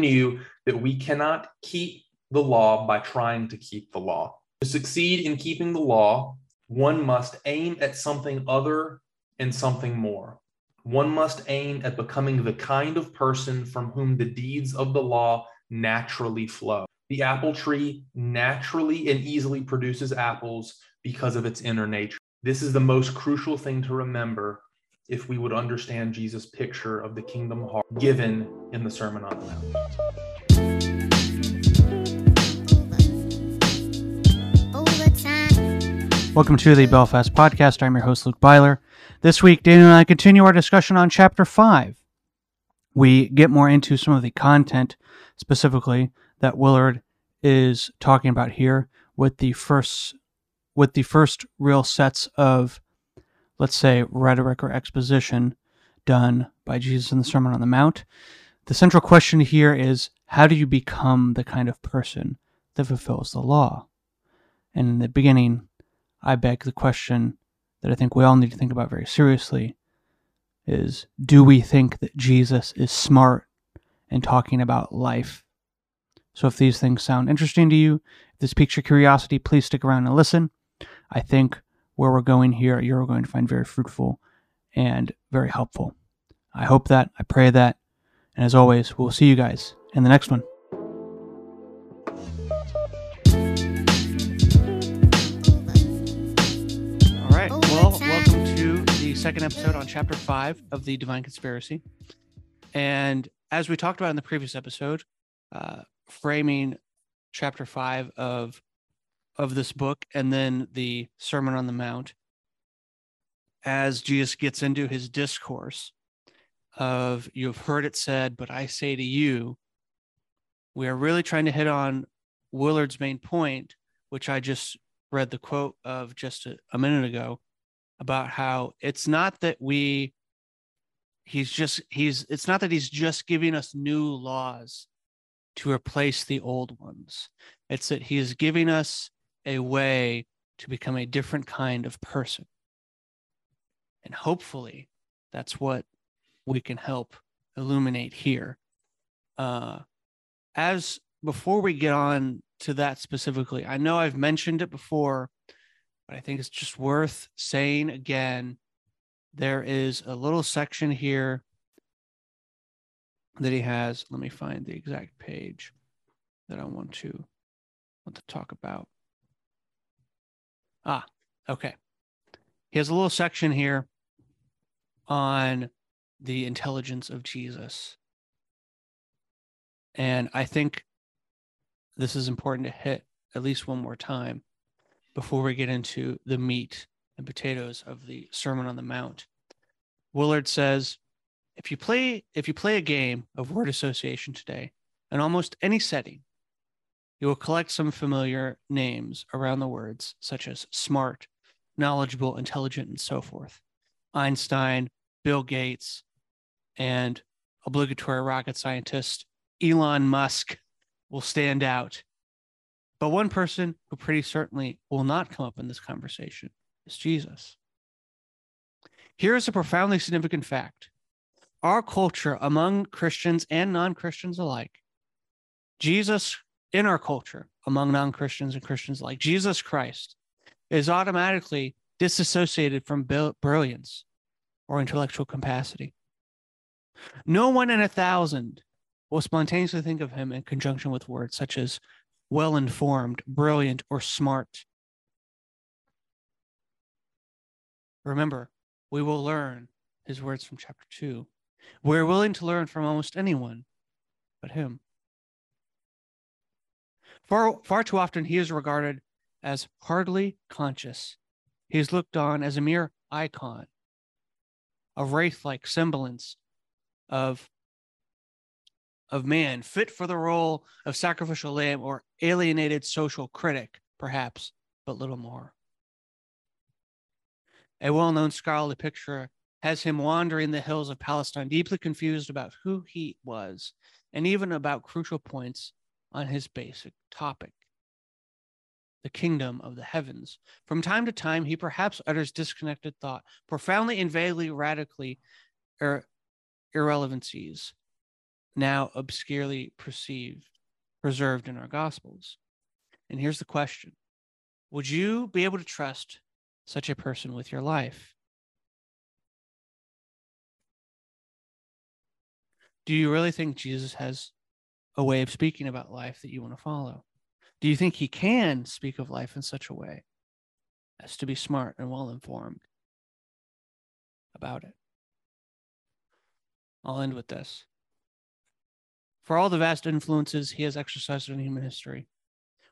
knew that we cannot keep the law by trying to keep the law. To succeed in keeping the law, one must aim at something other and something more. One must aim at becoming the kind of person from whom the deeds of the law naturally flow. The apple tree naturally and easily produces apples because of its inner nature. This is the most crucial thing to remember if we would understand Jesus' picture of the kingdom heart given in the Sermon on the Mount. Welcome to the Belfast Podcast. I'm your host, Luke Byler. This week, Daniel and I continue our discussion on Chapter 5. We get more into some of the content, specifically, that Willard is talking about here with the first real sets of, let's say, rhetoric or exposition done by Jesus in the Sermon on the Mount. The central question here is, how do you become the kind of person that fulfills the law? And in the beginning, I beg the question that I think we all need to think about very seriously is, do we think that Jesus is smart in talking about life? So if these things sound interesting to you, if this piques your curiosity, please stick around and listen. I think where we're going here, you're going to find very fruitful and very helpful. I hope that, I pray that, and as always, we'll see you guys in the next one. All right, well, welcome to the second episode on Chapter 5 of The Divine Conspiracy. And as we talked about in the previous episode, framing Chapter 5 of this book and then the Sermon on the Mount as Jesus gets into his discourse of, you've heard it said, but I say to you, we are really trying to hit on Willard's main point, which I just read the quote of just a minute ago, about how it's not that he's just giving us new laws to replace the old ones. It's that he is giving us a way to become a different kind of person. And hopefully that's what we can help illuminate here. As before we get on to that specifically, I know I've mentioned it before, but I think it's just worth saying again, there is a little section here that he has. Let me find the exact page that I want to talk about. Ah, okay. He has a little section here on the intelligence of Jesus. And I think this is important to hit at least one more time before we get into the meat and potatoes of the Sermon on the Mount. Willard says, If you play a game of word association today, in almost any setting, you will collect some familiar names around the words, such as smart, knowledgeable, intelligent, and so forth. Einstein, Bill Gates, and obligatory rocket scientist Elon Musk will stand out. But one person who pretty certainly will not come up in this conversation is Jesus. Here is a profoundly significant fact. Our culture, among Christians and non-Christians alike, Jesus in our culture, among non-Christians and Christians alike, Jesus Christ is automatically disassociated from brilliance or intellectual capacity. No one in 1,000 will spontaneously think of him in conjunction with words such as well-informed, brilliant, or smart. Remember, we will learn his words from Chapter 2. We're willing to learn from almost anyone but him. Far too often, he is regarded as hardly conscious. He is looked on as a mere icon, a wraith-like semblance of man, fit for the role of sacrificial lamb or alienated social critic, perhaps, but little more. A well-known scholarly picture has him wandering the hills of Palestine, deeply confused about who he was, and even about crucial points on his basic topic, the kingdom of the heavens. From time to time, he perhaps utters disconnected thought, profoundly and vaguely radically irrelevancies, now obscurely preserved in our Gospels. And here's the question. Would you be able to trust such a person with your life? Do you really think Jesus has a way of speaking about life that you want to follow? Do you think he can speak of life in such a way as to be smart and well-informed about it? I'll end with this. For all the vast influences he has exercised in human history,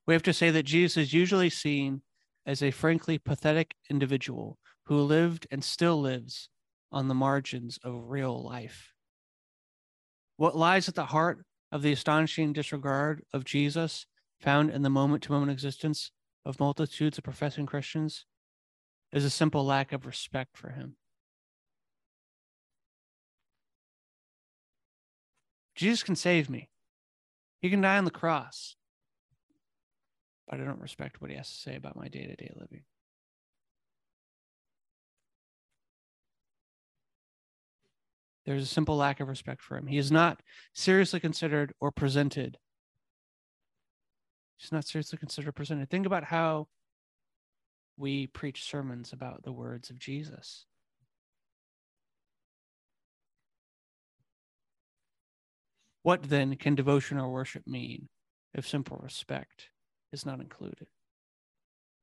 we have to say that Jesus is usually seen as a frankly pathetic individual who lived and still lives on the margins of real life. What lies at the heart of the astonishing disregard of Jesus found in the moment-to-moment existence of multitudes of professing Christians is a simple lack of respect for him. Jesus can save me. He can die on the cross. But I don't respect what he has to say about my day-to-day living. There's a simple lack of respect for him. He is not seriously considered or presented. He's not seriously considered or presented. Think about how we preach sermons about the words of Jesus. What then can devotion or worship mean if simple respect is not included?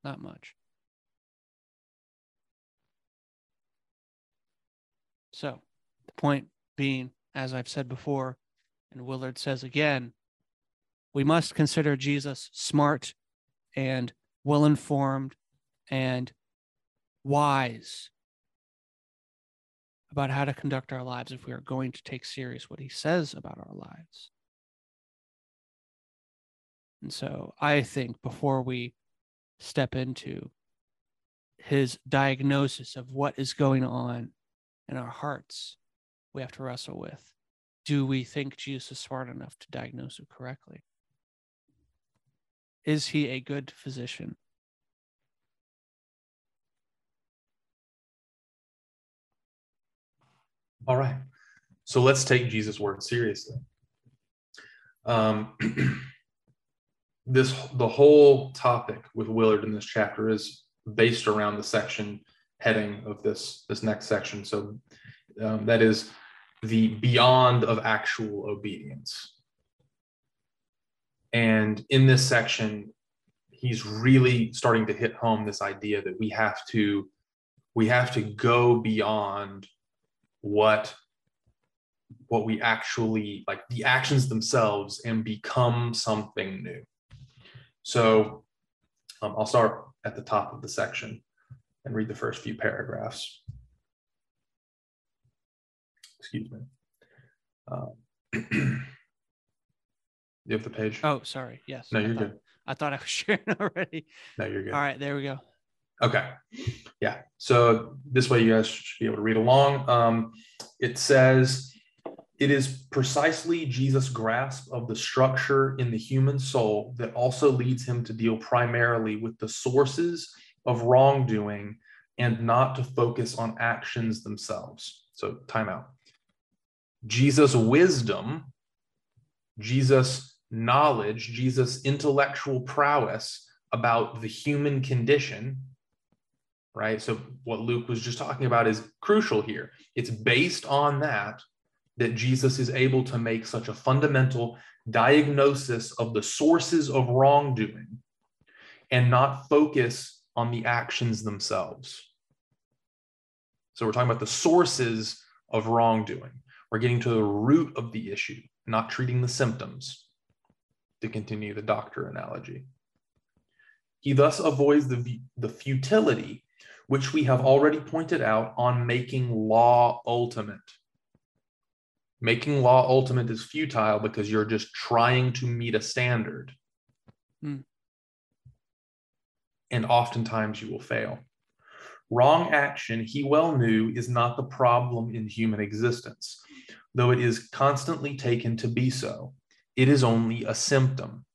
Not much. So, the point being, as I've said before, and Willard says again, we must consider Jesus smart and well-informed and wise about how to conduct our lives if we are going to take serious what he says about our lives. And so I think before we step into his diagnosis of what is going on in our hearts, we have to wrestle with, do we think Jesus is smart enough to diagnose it correctly? Is he a good physician? All right, so let's take Jesus' word seriously. The whole topic with Willard in this chapter is based around the section heading of this next section. So that is the beyond of actual obedience. And in this section, he's really starting to hit home this idea that we have to go beyond what we actually, like the actions themselves, and become something new. So I'll start at the top of the section and read the first few paragraphs. Excuse me. You have the page? Oh, sorry. Yes. No, you're good. I thought I was sharing already. No, you're good. All right, there we go. Okay. Yeah. So this way you guys should be able to read along. It says, it is precisely Jesus' grasp of the structure in the human soul that also leads him to deal primarily with the sources of wrongdoing and not to focus on actions themselves. So time out. Jesus' wisdom, Jesus' knowledge, Jesus' intellectual prowess about the human condition, right? So what Luke was just talking about is crucial here. It's based on that Jesus is able to make such a fundamental diagnosis of the sources of wrongdoing and not focus on the actions themselves. So we're talking about the sources of wrongdoing. We're getting to the root of the issue, not treating the symptoms, to continue the doctor analogy. He thus avoids the futility, which we have already pointed out, on making law ultimate. Making law ultimate is futile because you're just trying to meet a standard. And oftentimes you will fail. Wrong action, he well knew, is not the problem in human existence, though it is constantly taken to be so. It is only a symptom,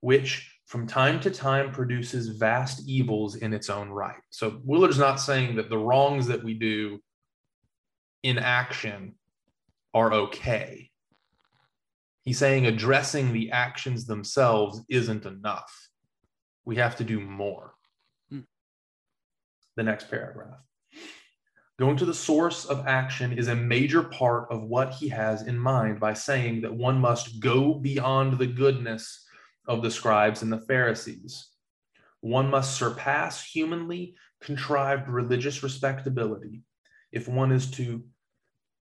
which from time to time produces vast evils in its own right. So Willard's not saying that the wrongs that we do in action are okay. He's saying addressing the actions themselves isn't enough. We have to do more. The next paragraph. Going to the source of action is a major part of what he has in mind by saying that one must go beyond the goodness of the scribes and the Pharisees. One must surpass humanly contrived religious respectability if one is to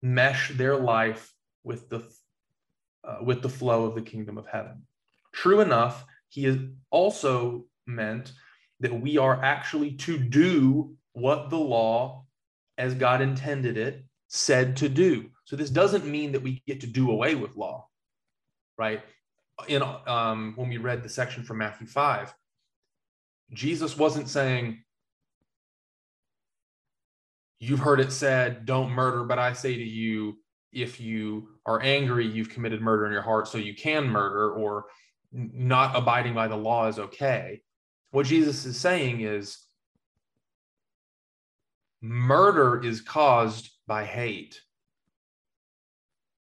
mesh their life with the flow of the kingdom of heaven. True enough, he is also meant that we are actually to do what the law, as God intended it, said to do. So this doesn't mean that we get to do away with law, right? When we read the section from Matthew 5, Jesus wasn't saying, you've heard it said, don't murder, but I say to you, if you are angry, you've committed murder in your heart, so you can murder, or not abiding by the law is okay. What Jesus is saying is murder is caused by hate.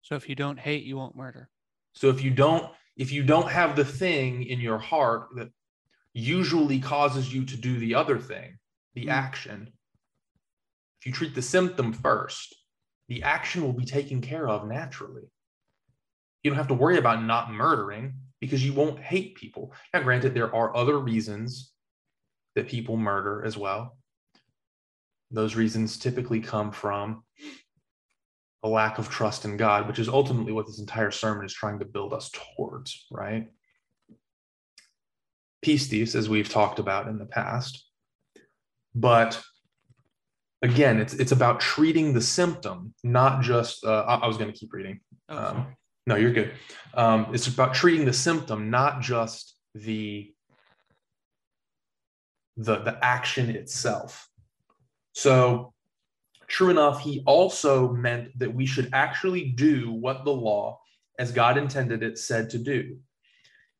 So if you don't hate, you won't murder. So if you don't have the thing in your heart that usually causes you to do the other thing, the action, if you treat the symptom first, the action will be taken care of naturally. You don't have to worry about not murdering, because you won't hate people. Now, granted, there are other reasons that people murder as well. Those reasons typically come from a lack of trust in God, which is ultimately what this entire sermon is trying to build us towards, right? Peace thieves, as we've talked about in the past. But again, it's about treating the symptom, not just, I was going to keep reading. No, you're good. It's about treating the symptom, not just the action itself. So true enough, he also meant that we should actually do what the law, as God intended it, said to do.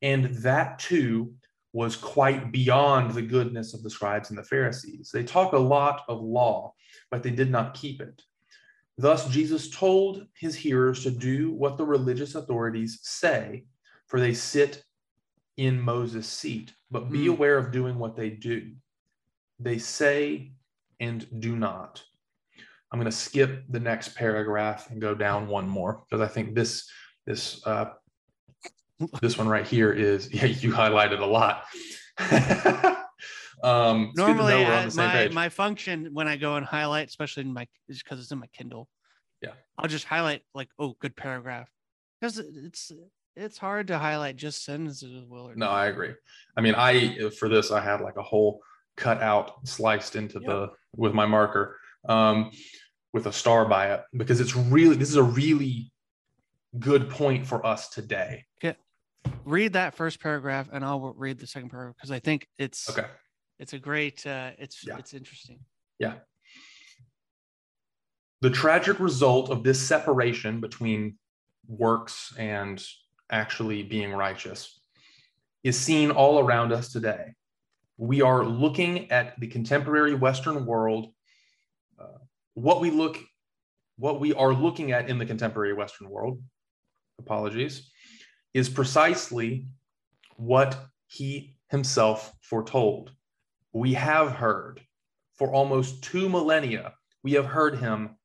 And that too was quite beyond the goodness of the scribes and the Pharisees. They talk a lot of law, but they did not keep it. Thus, Jesus told his hearers to do what the religious authorities say, for they sit in Moses' seat, but be aware of doing what they do. They say and do not. I'm going to skip the next paragraph and go down one more, because I think this one right here is, yeah, you highlighted a lot. Normally my function when I go and highlight, especially in my, is because it's in my Kindle. Yeah. I'll just highlight like, oh, good paragraph. Because it's hard to highlight just sentences. Willard. No, I agree. I mean, for this, I had like a whole cut out sliced into with my marker, with a star by it, because this is a really good point for us today. Yeah. Read that first paragraph and I'll read the second paragraph, because I think it's okay. It's a great, it's interesting. Yeah. The tragic result of this separation between works and actually being righteous is seen all around us today. We are looking at the contemporary Western world. What we are looking at in the contemporary Western world, apologies, is precisely what he himself foretold. We have heard, for almost 2 millennia, we have heard him,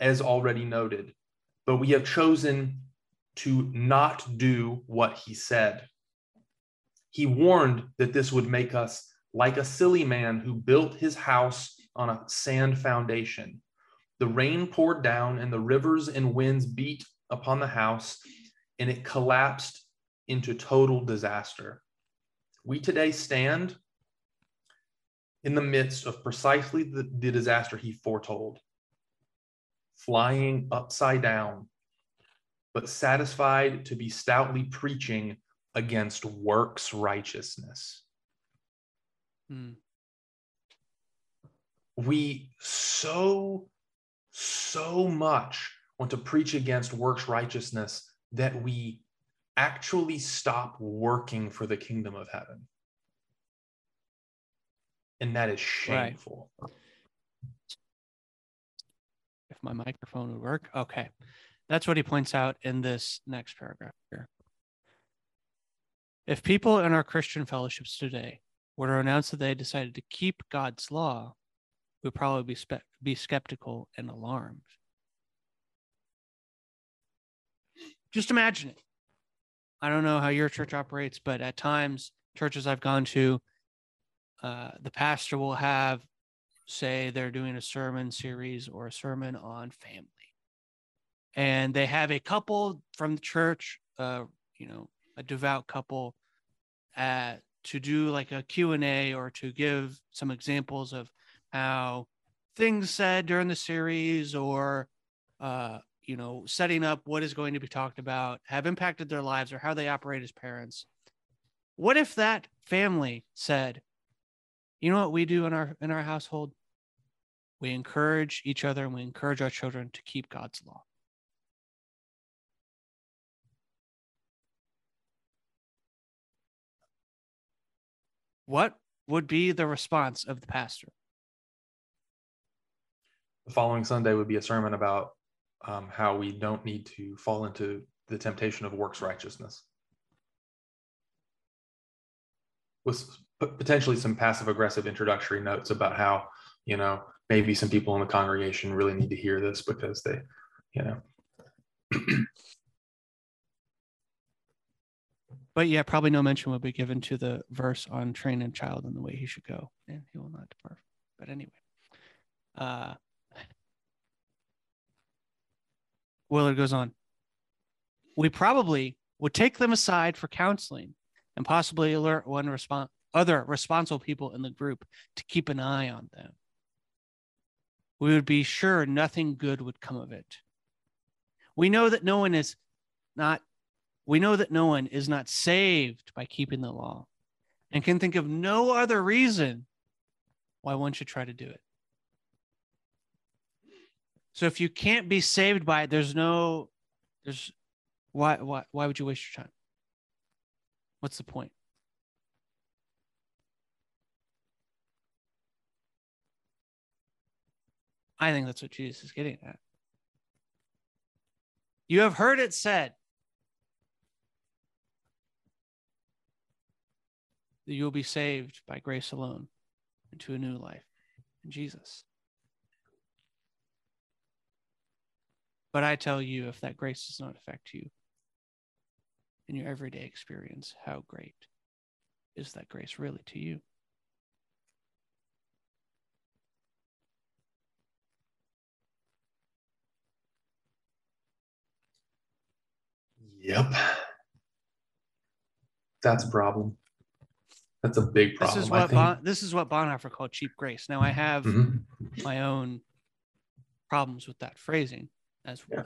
as already noted, but we have chosen to not do what he said. He warned that this would make us like a silly man who built his house on a sand foundation. The rain poured down and the rivers and winds beat upon the house, and it collapsed into total disaster. We today stand in the midst of precisely the disaster he foretold, flying upside down, but satisfied to be stoutly preaching against works righteousness. We so much want to preach against works righteousness that we actually stop working for the kingdom of heaven. And that is shameful. Right. If my microphone would work. Okay. That's what he points out in this next paragraph here. If people in our Christian fellowships today were to announce that they decided to keep God's law, we'd probably be skeptical and alarmed. Just imagine it. I don't know how your church operates, but at times, churches I've gone to, the pastor will have, say they're doing a sermon series or a sermon on family. And they have a couple from the church, a devout couple, to do like a Q&A or to give some examples of how things said during the series or, setting up what is going to be talked about, have impacted their lives or how they operate as parents. What if that family said, you know what we do in our household? We encourage each other and we encourage our children to keep God's law. What would be the response of the pastor? The following Sunday would be a sermon about how we don't need to fall into the temptation of works righteousness, with potentially some passive-aggressive introductory notes about how, maybe some people in the congregation really need to hear this because they, But yeah, probably no mention will be given to the verse on train a child in the way he should go, and he will not depart. But anyway. Willard goes on. We probably would take them aside for counseling and possibly alert other responsible people in the group to keep an eye on them. We would be sure nothing good would come of it. We know that no one is not saved by keeping the law and can think of no other reason why one should try to do it. So if you can't be saved by it, why would you waste your time? What's the point? I think that's what Jesus is getting at. You have heard it said that you will be saved by grace alone into a new life in Jesus. But I tell you, if that grace does not affect you in your everyday experience, how great is that grace really to you? Yep. That's a problem. That's a big problem. This is what Bonhoeffer called cheap grace. Now, I have my own problems with that phrasing,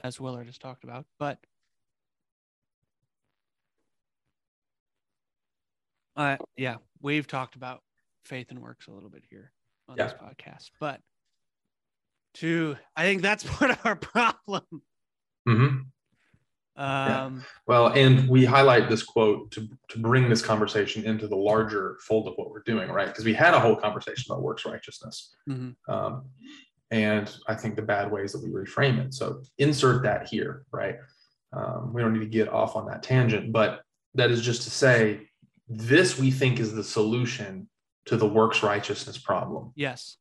as Willard has talked about, but we've talked about faith and works a little bit here on this podcast, but I think that's part of our problem. Well, and we highlight this quote to bring this conversation into the larger fold of what we're doing, right? Because we had a whole conversation about works righteousness. And I think the bad ways that we reframe it. So insert that here, right? We don't need to get off on that tangent, but that is just to say this we think is the solution to the works righteousness problem. Yes.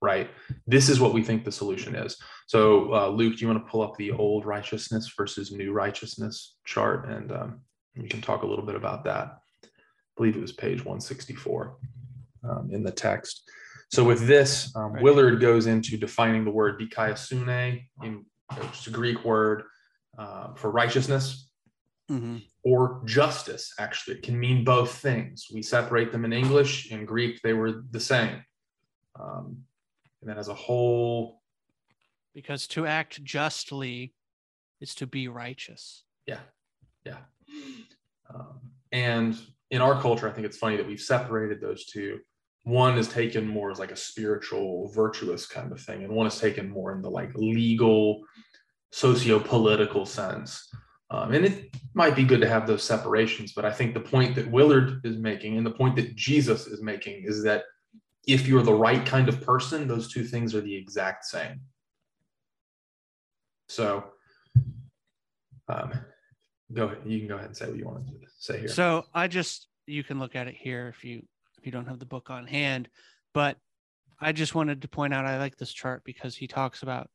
Right? This is what we think the solution is. So Luke, do you want to pull up the old righteousness versus new righteousness chart? And we can talk a little bit about that. I believe it was page 164 in the text. So with this, Willard goes into defining the word dikaiosune, which is a Greek word for righteousness or justice, actually. It can mean both things. We separate them in English. In Greek, they were the same. And then as a whole. Because to act justly is to be righteous. Yeah. And in our culture, I think it's funny that we've separated those two. One is taken more as like a spiritual, virtuous kind of thing, and one is taken more in the like legal, socio-political sense. And it might be good to have those separations, but I think the point that Willard is making and the point that Jesus is making is that if you're the right kind of person, those two things are the exact same. So You can go ahead and say what you wanted to say here. So you can look at it here if you don't have the book on hand, but I just wanted to point out, I like this chart because he talks about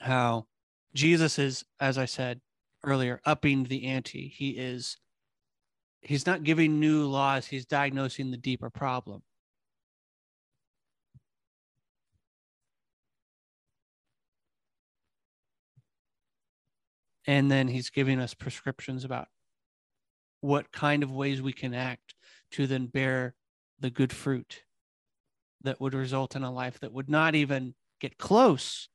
how Jesus is, as I said earlier, upping the ante. He's not giving new laws. He's diagnosing the deeper problem. And then he's giving us prescriptions about what kind of ways we can act to then bear the good fruit that would result in a life that would not even get close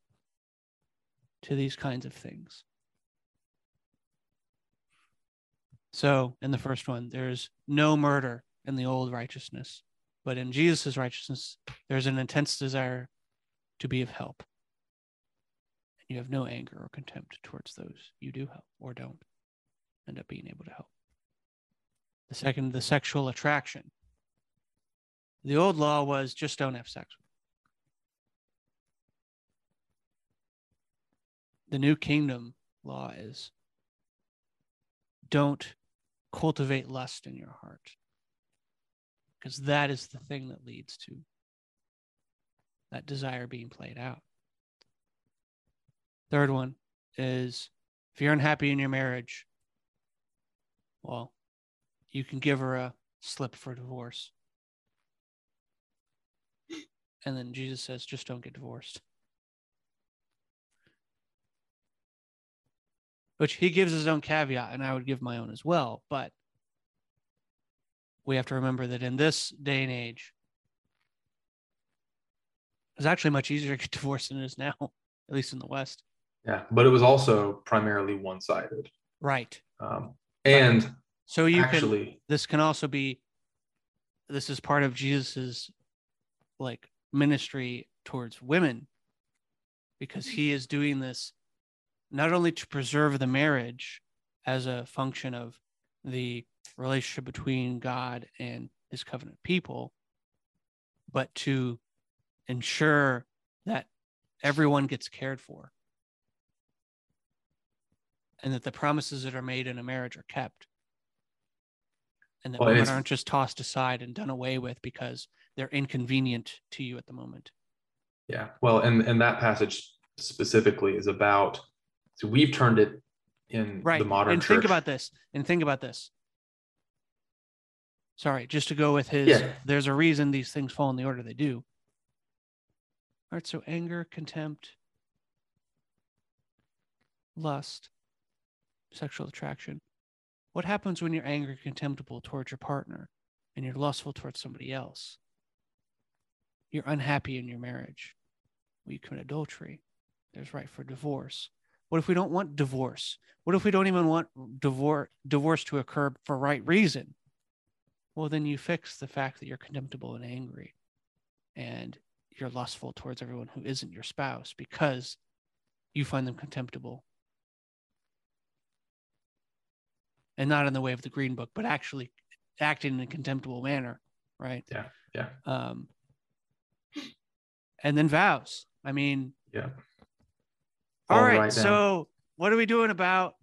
to these kinds of things. So in the first one, there's no murder in the old righteousness, but in Jesus' righteousness, there's an intense desire to be of help. And you have no anger or contempt towards those you do help or don't end up being able to help. The second, the sexual attraction. The old law was just don't have sex. The new kingdom law is don't cultivate lust in your heart, because that is the thing that leads to that desire being played out. Third one is if you're unhappy in your marriage, well, you can give her a slip for divorce. And then Jesus says, just don't get divorced. Which he gives his own caveat, and I would give my own as well. But we have to remember that in this day and age, it's actually much easier to get divorced than it is now, at least in the West. Yeah, but it was also primarily one-sided. Right. So you actually, this is part of Jesus's ministry towards women, because he is doing this not only to preserve the marriage as a function of the relationship between God and his covenant people, but to ensure that everyone gets cared for and that the promises that are made in a marriage are kept. And that women aren't just tossed aside and done away with because they're inconvenient to you at the moment. Yeah. Well, and that passage specifically is about, so we've turned it in the modern church. And think about this. Sorry, just to go with his, There's a reason these things fall in the order they do. All right. So anger, contempt, lust, sexual attraction. What happens when you're angry, contemptible towards your partner and you're lustful towards somebody else? You're unhappy in your marriage. Well, you commit adultery. There's right for divorce. What if we don't want divorce? What if we don't even want divorce to occur for right reason? Well, then you fix the fact that you're contemptible and angry and you're lustful towards everyone who isn't your spouse because you find them contemptible. And not in the way of the Green Book, but actually acting in a contemptible manner, right? Yeah, yeah. And then vows. I mean, yeah. All right, so what are we doing about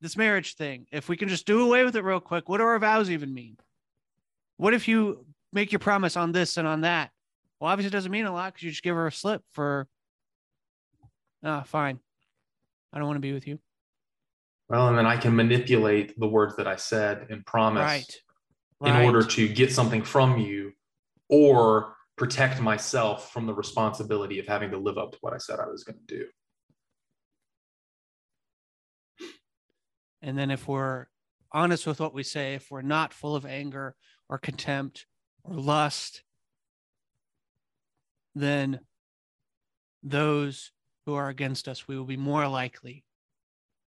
this marriage thing? If we can just do away with it real quick, what do our vows even mean? What if you make your promise on this and on that? Well, obviously it doesn't mean a lot because you just give her a slip for, fine. I don't want to be with you. Well, and then I can manipulate the words that I said and promise in order to get something from you or protect myself from the responsibility of having to live up to what I said I was going to do. And then if we're honest with what we say, if we're not full of anger or contempt or lust, then those who are against us, we will be more likely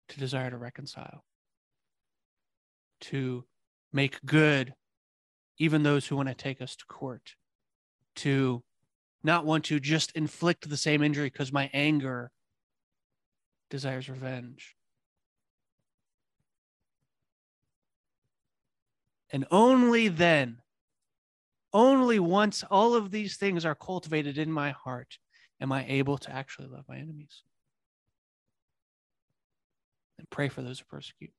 to desire to reconcile, to make good even those who want to take us to court, to not want to just inflict the same injury because my anger desires revenge. And only then, only once all of these things are cultivated in my heart, am I able to actually love my enemies. and pray for those who persecute.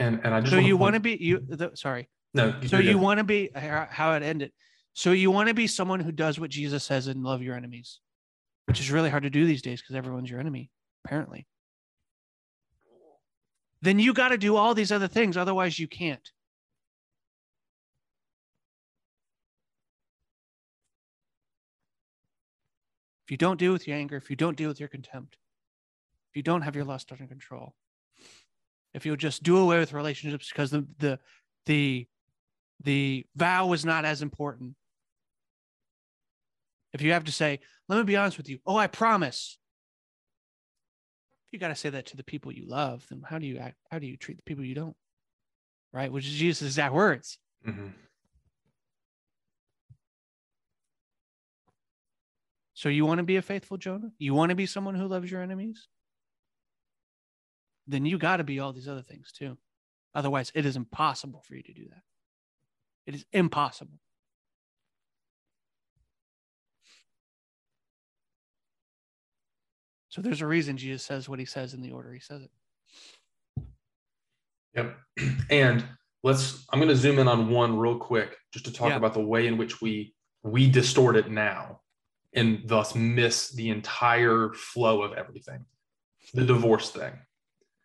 And I just so you want to be you. Sorry. No. So you want to be how it ended. So you want to be someone who does what Jesus says and love your enemies, which is really hard to do these days because everyone's your enemy, apparently. Then you got to do all these other things. Otherwise, you can't. If you don't deal with your anger, if you don't deal with your contempt, if you don't have your lust under control, if you'll just do away with relationships because the vow is not as important. If you have to say, let me be honest with you. Oh, I promise. If you got to say that to the people you love, then how do you act? How do you treat the people you don't? Right? Which is Jesus' exact words. Mm-hmm. So you want to be a faithful Jonah? You want to be someone who loves your enemies? Then you got to be all these other things too. Otherwise, it is impossible for you to do that. It is impossible. So there's a reason Jesus says what he says in the order he says it. Yep. And I'm going to zoom in on one real quick just to talk about the way in which we distort it now and thus miss the entire flow of everything. The divorce thing.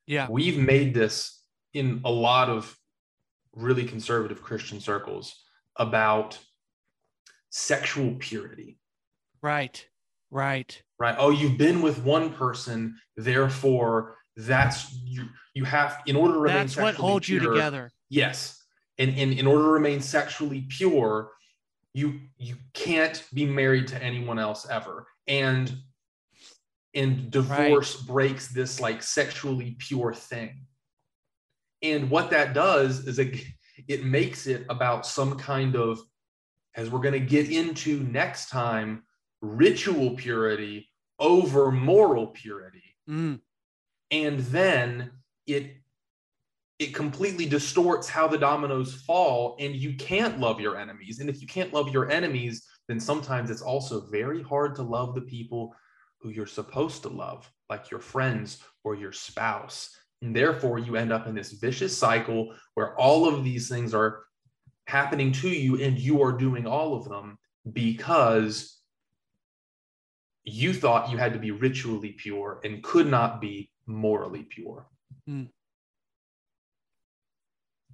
Yeah, we've made this in a lot of really conservative Christian circles about sexual purity. Right. Oh, you've been with one person, therefore that's you have in order to remain that's sexually what holds pure, you together. Yes. And in order to remain sexually pure, you can't be married to anyone else ever. And divorce breaks this like sexually pure thing. And what that does is it makes it about some kind of, as we're going to get into next time, ritual purity over moral purity. Mm. And then it completely distorts how the dominoes fall, and you can't love your enemies. And if you can't love your enemies, then sometimes it's also very hard to love the people who you're supposed to love, like your friends or your spouse. And therefore you end up in this vicious cycle where all of these things are happening to you and you are doing all of them because you thought you had to be ritually pure and could not be morally pure. Mm.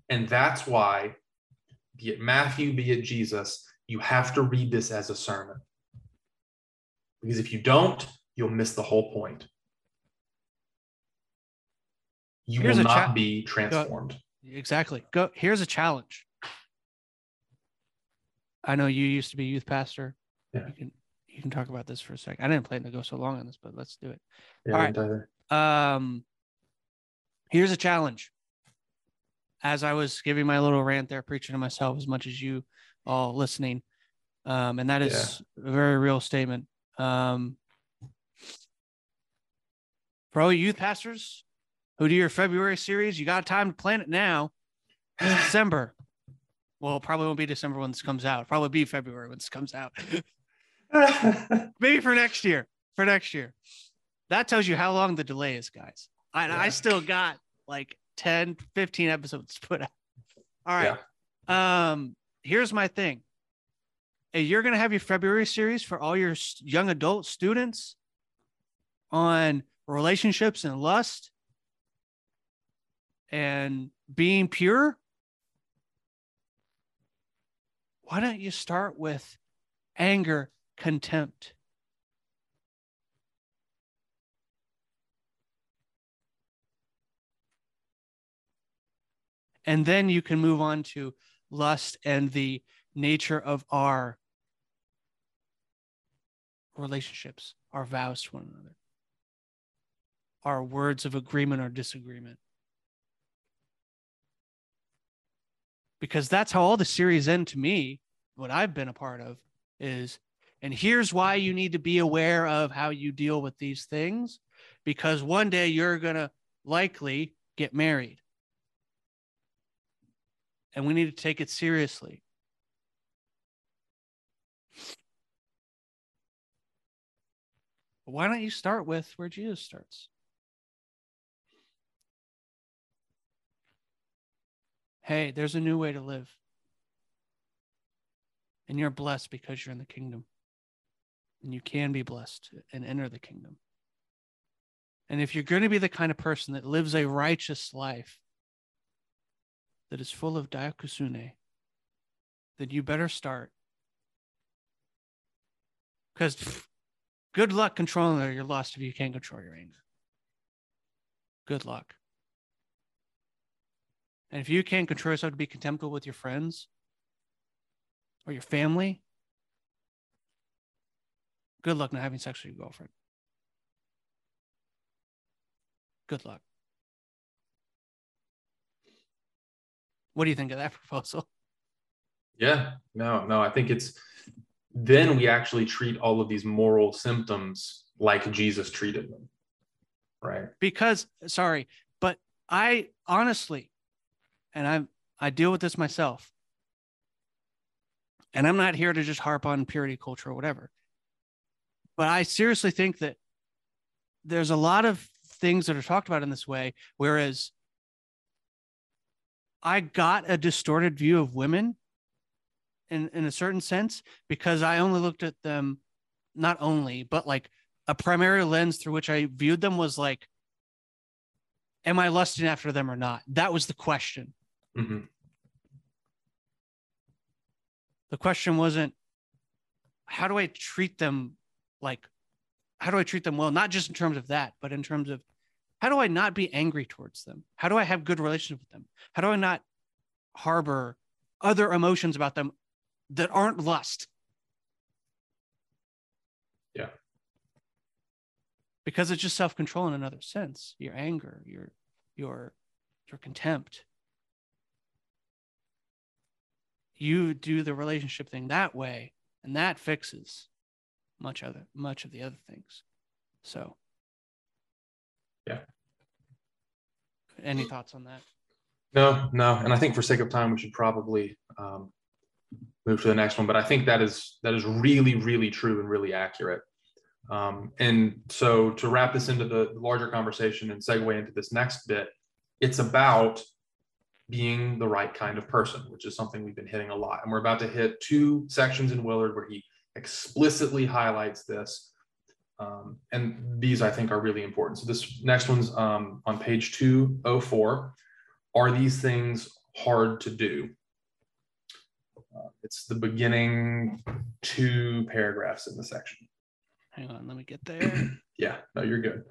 And that's why, be it Matthew, be it Jesus, you have to read this as a sermon. Because if you don't, you'll miss the whole point. You will not be transformed. Exactly. Here's a challenge. I know you used to be a youth pastor. Yeah. You can talk about this for a second. I didn't plan to go so long on this, but let's do it. Yeah, all right. Here's a challenge. As I was giving my little rant there, preaching to myself as much as you all listening, and that is a very real statement. For all youth pastors who do your February series, you got time to plan it now. It's December. Well, it probably won't be December when this comes out. It'll probably be February when this comes out. Maybe for next year. That tells you how long the delay is, guys. I still got like 10, 15 episodes to put out. All right. Yeah. Here's my thing. You're going to have your February series for all your young adult students on relationships and lust and being pure. Why don't you start with anger, contempt? And then you can move on to lust and the nature of our relationships, our vows to one another, our words of agreement or disagreement. Because that's how all the series end to me, what I've been a part of is, and here's why you need to be aware of how you deal with these things, because one day you're going to likely get married. And we need to take it seriously. Why don't you start with where Jesus starts? Hey, there's a new way to live. And you're blessed because you're in the kingdom. And you can be blessed and enter the kingdom. And if you're going to be the kind of person that lives a righteous life that is full of dikaiosune, then you better start. Because good luck controlling your lust if you can't control your anger. Good luck. And if you can't control yourself to be contemptible with your friends or your family, good luck not having sex with your girlfriend. Good luck. What do you think of that proposal? Yeah, no, I think it's, then we actually treat all of these moral symptoms like Jesus treated them, right? Because, sorry, but I honestly, and I deal with this myself, and I'm not here to just harp on purity culture or whatever, but I seriously think that there's a lot of things that are talked about in this way, whereas I got a distorted view of women in a certain sense, because I only looked at them, not only, but like a primary lens through which I viewed them was like, am I lusting after them or not? That was the question. Mm-hmm. The question wasn't, how do I treat them? Like, how do I treat them well? Not just in terms of that, but in terms of how do I not be angry towards them? How do I have good relationships with them? How do I not harbor other emotions about them that aren't lust? Yeah. Because it's just self-control in another sense. Your anger, your contempt. You do the relationship thing that way, and that fixes much of the other things. So. Yeah. Any thoughts on that? No. And I think for sake of time, we should probably move to the next one. But I think that is really, really true and really accurate. And so to wrap this into the larger conversation and segue into this next bit, it's about being the right kind of person, which is something we've been hitting a lot. And we're about to hit two sections in Willard where he explicitly highlights this. And these, I think, are really important. So this next one's on page 204. Are these things hard to do? It's the beginning two paragraphs in the section. Hang on, let me get there. Yeah, no, you're good.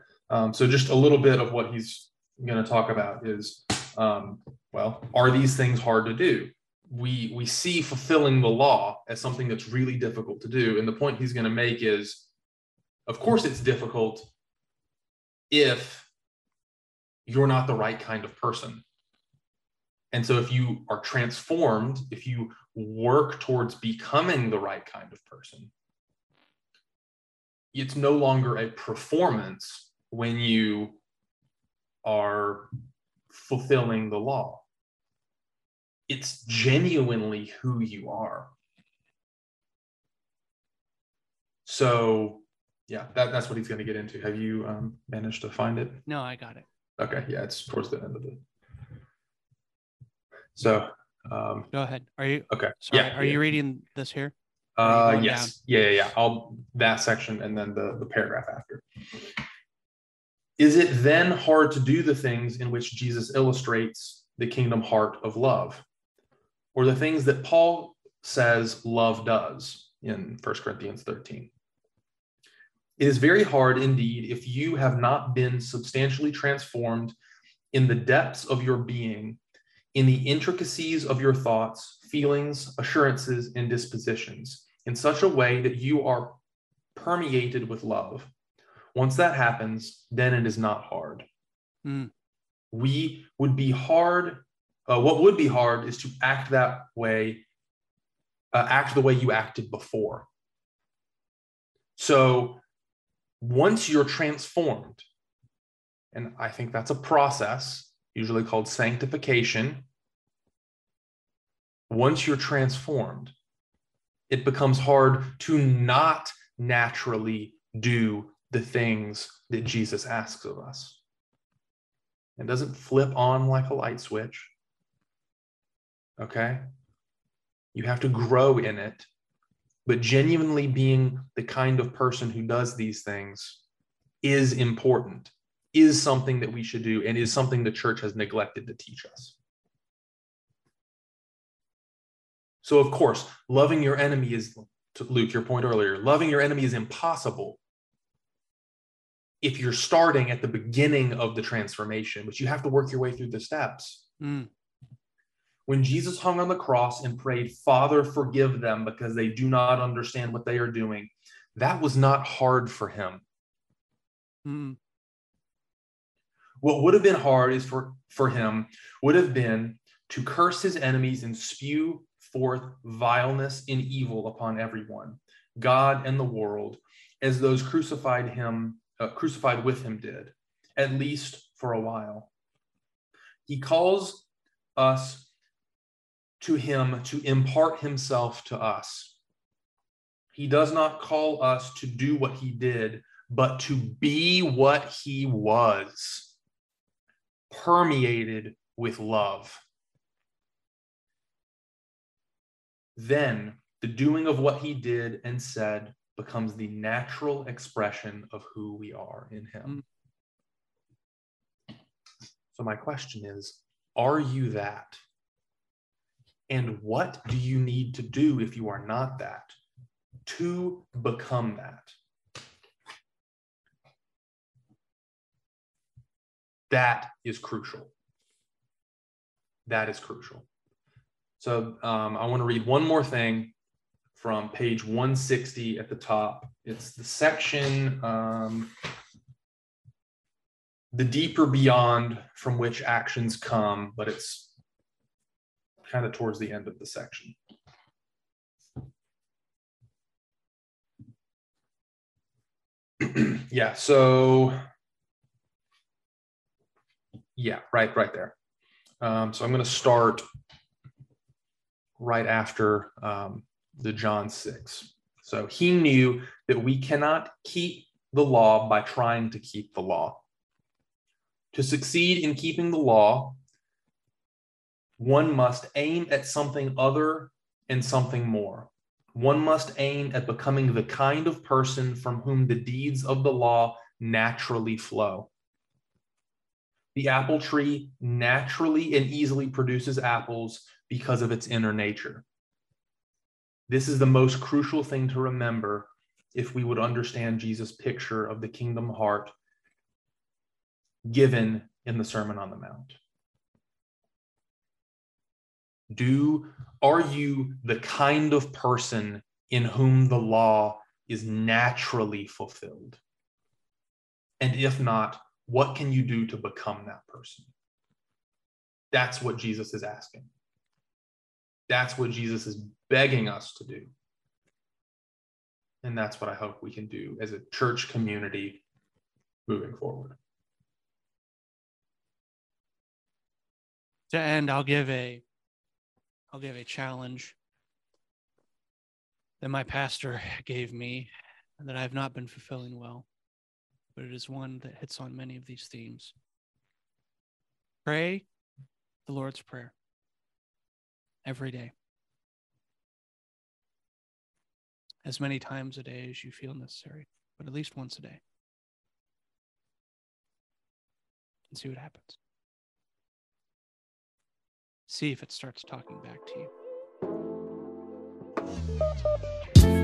So just a little bit of what he's going to talk about is, are these things hard to do? We see fulfilling the law as something that's really difficult to do. And the point he's going to make is, of course it's difficult if you're not the right kind of person. And so if you are transformed, if you work towards becoming the right kind of person, it's no longer a performance when you are fulfilling the law. It's genuinely who you are. So, yeah, that's what he's going to get into. Have you managed to find it? No, I got it. Okay, yeah, it's towards the end of it. So go ahead. Are you okay? Sorry, yeah. Are you reading this here? Yes. Yeah. I'll that section and then the paragraph after. Is it then hard to do the things in which Jesus illustrates the kingdom heart of love, or the things that Paul says love does in 1 Corinthians 13? It is very hard indeed if you have not been substantially transformed in the depths of your being, in the intricacies of your thoughts, feelings, assurances, and dispositions, in such a way that you are permeated with love. Once that happens, then it is not hard. Mm. What would be hard is to act that way, act the way you acted before. So once you're transformed, and I think that's a process, usually called sanctification, once you're transformed, it becomes hard to not naturally do the things that Jesus asks of us. It doesn't flip on like a light switch, okay? You have to grow in it, but genuinely being the kind of person who does these things is important, is something that we should do, and is something the church has neglected to teach us. So, of course, loving your enemy is, to Luke, your point earlier, loving your enemy is impossible if you're starting at the beginning of the transformation, but you have to work your way through the steps. Mm. When Jesus hung on the cross and prayed, "Father, forgive them because they do not understand what they are doing," that was not hard for him. Mm. What would have been hard is for him would have been to curse his enemies and spew forth vileness and evil upon everyone, God and the world, as those crucified with him did, at least for a while. He calls us to him to impart himself to us. He does not call us to do what he did, but to be what he was, permeated with love. Then the doing of what he did and said becomes the natural expression of who we are in him. So my question is, are you that? And what do you need to do if you are not that to become that? That is crucial. That is crucial. So I want to read one more thing from page 160 at the top. It's the section, the deeper beyond from which actions come, but it's kind of towards the end of the section. Yeah, so, yeah, right there. So I'm going to start right after the John 6. So he knew that we cannot keep the law by trying to keep the law. To succeed in keeping the law, one must aim at something other and something more. One must aim at becoming the kind of person from whom the deeds of the law naturally flow. The apple tree naturally and easily produces apples because of its inner nature. This is the most crucial thing to remember if we would understand Jesus' picture of the kingdom heart given in the Sermon on the Mount. Are you the kind of person in whom the law is naturally fulfilled? And if not, what can you do to become that person? That's what Jesus is asking. That's what Jesus is begging us to do. And that's what I hope we can do as a church community moving forward. To end, I'll give a challenge that my pastor gave me and that I have not been fulfilling well, but it is one that hits on many of these themes. Pray the Lord's Prayer every day, as many times a day as you feel necessary, but at least once a day, and see what happens. See if it starts talking back to you.